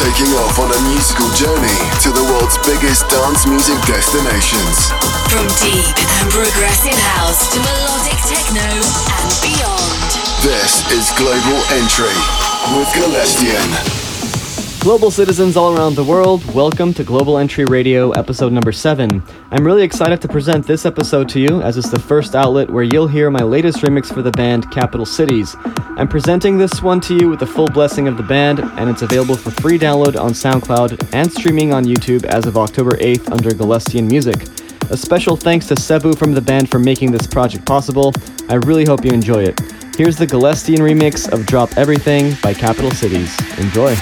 Taking off on a musical journey to the world's biggest dance music destinations. From deep and progressive house to melodic techno and beyond. This is Global Entry with Galestian. Global citizens all around the world, welcome to Global Entry Radio episode number 7. I'm really excited to present this episode to you as it's the first outlet where you'll hear my latest remix for the band Capital Cities. I'm presenting this one to you with the full blessing of the band, and it's available for free download on SoundCloud and streaming on YouTube as of October 8th under Galestian Music. A special thanks to Sebu from the band for making this project possible. I really hope you enjoy it. Here's the Galestian remix of Drop Everything by Capital Cities. Enjoy.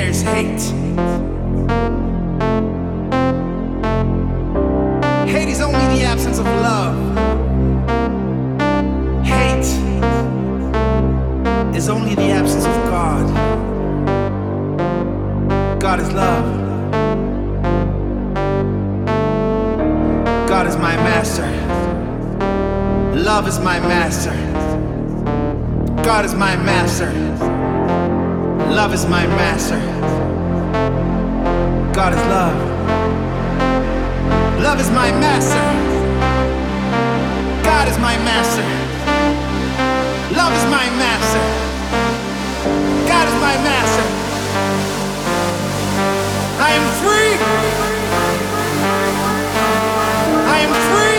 there's hate. Hate is only the absence of love. Hate is only the absence of God. God is love. God is my master. Love is my master. God is my master. Love is my master. God is love. Love is my master. God is my master. Love is my master. God is my master. I am free. I am free.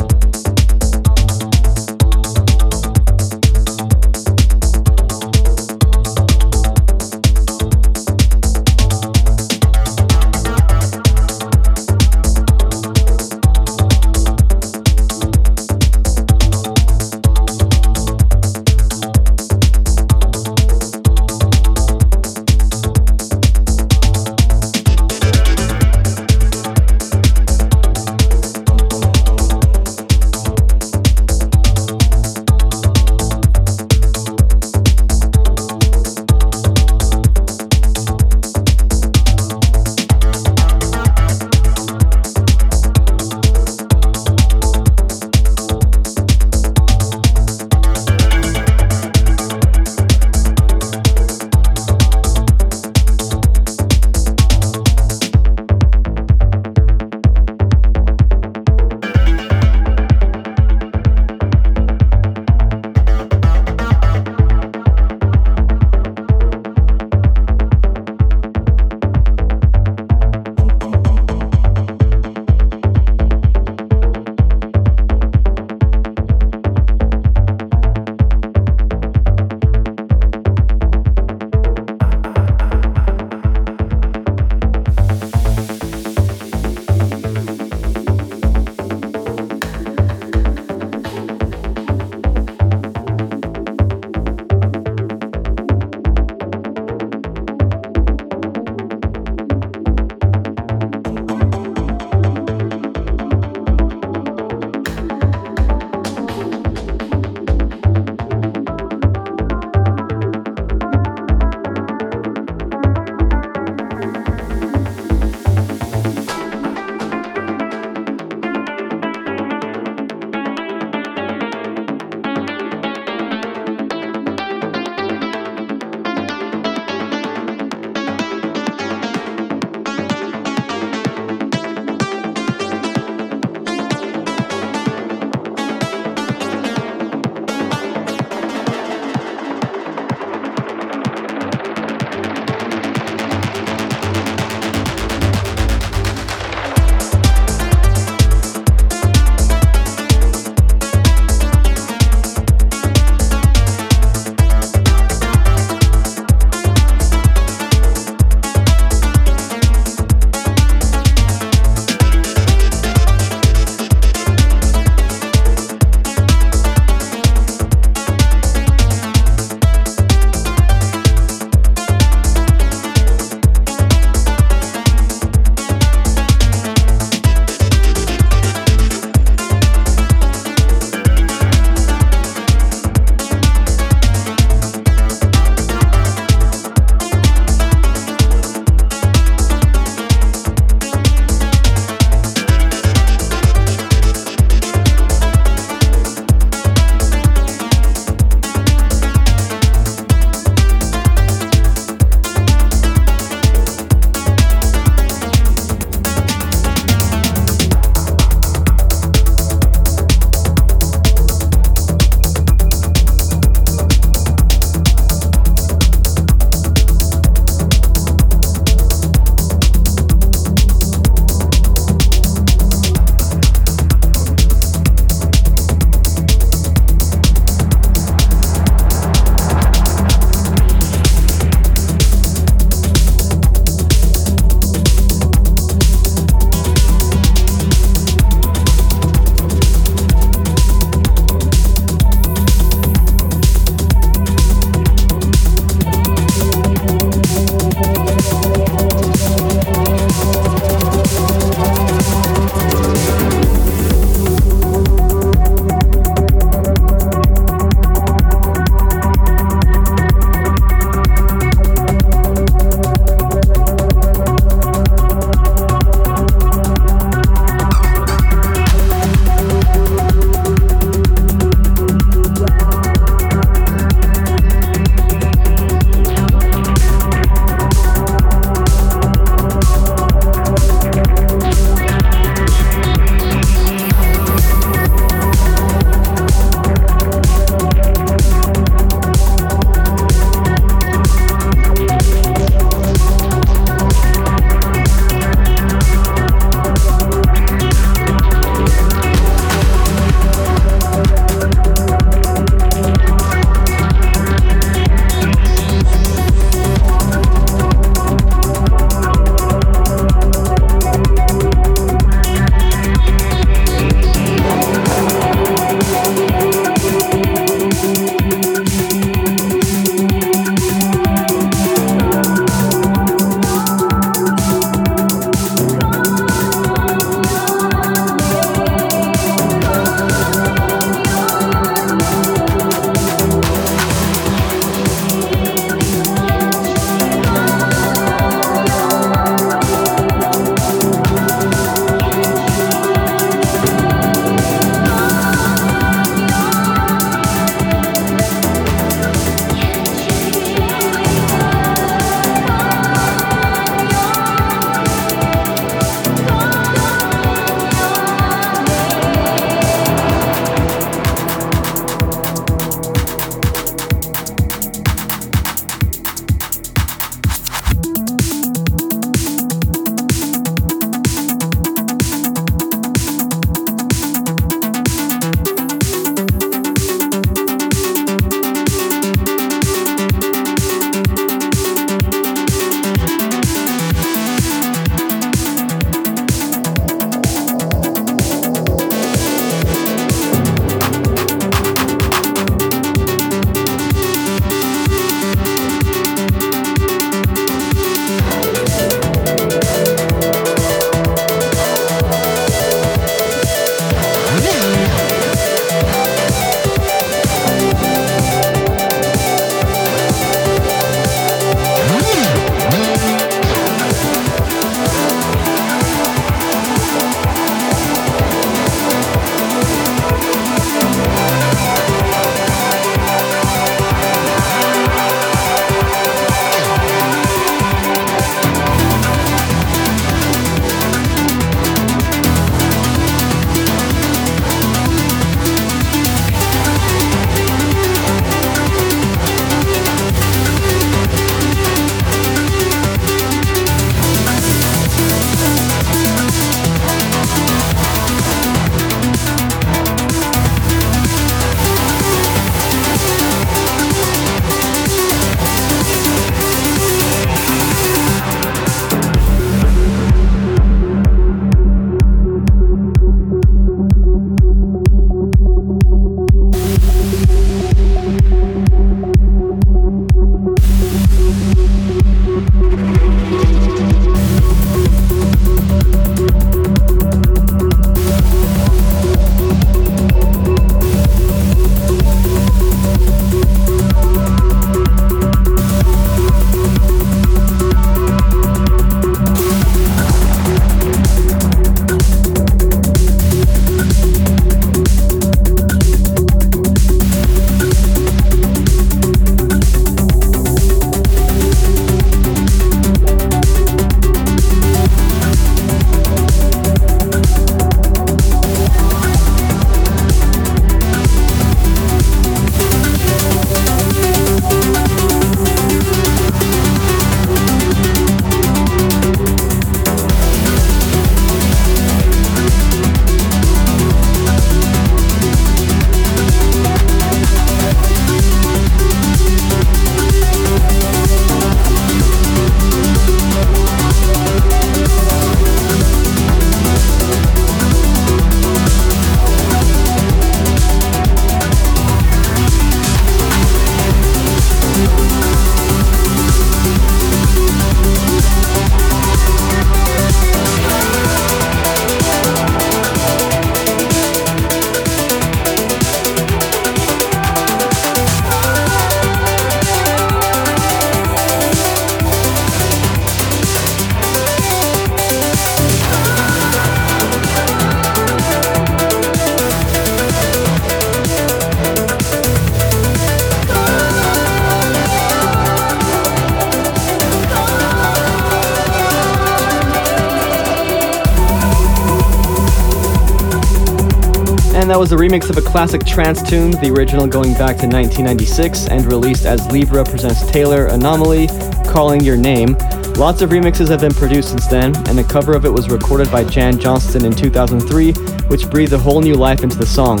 and that was a remix of a classic trance tune, the original going back to 1996 and released as Libra presents Taylor, Anomaly, Calling Your Name. Lots of remixes have been produced since then, and a cover of it was recorded by Jan Johnston in 2003, which breathed a whole new life into the song.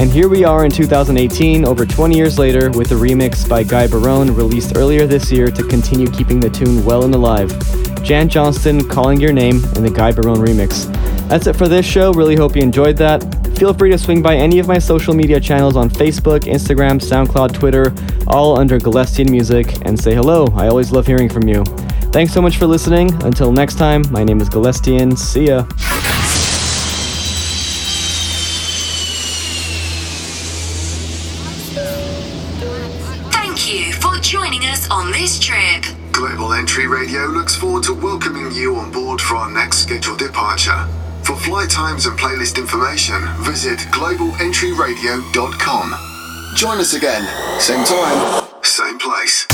And here we are in 2018, over 20 years later, with a remix by Gai Barone released earlier this year to continue keeping the tune well and alive. Jan Johnston, Calling Your Name, and the Gai Barone remix. That's it for this show. Really hope you enjoyed that. Feel free to swing by any of my social media channels on Facebook, Instagram, SoundCloud, Twitter, all under Galestian Music, and say hello. I always love hearing from you. Thanks so much for listening. Until next time, my name is Galestian. See ya. Thank you for joining us on this trip. Global Entry Radio looks forward to welcoming you on board for our next scheduled departure. For flight times and playlist information, visit globalentryradio.com. Join us again, same time, same place.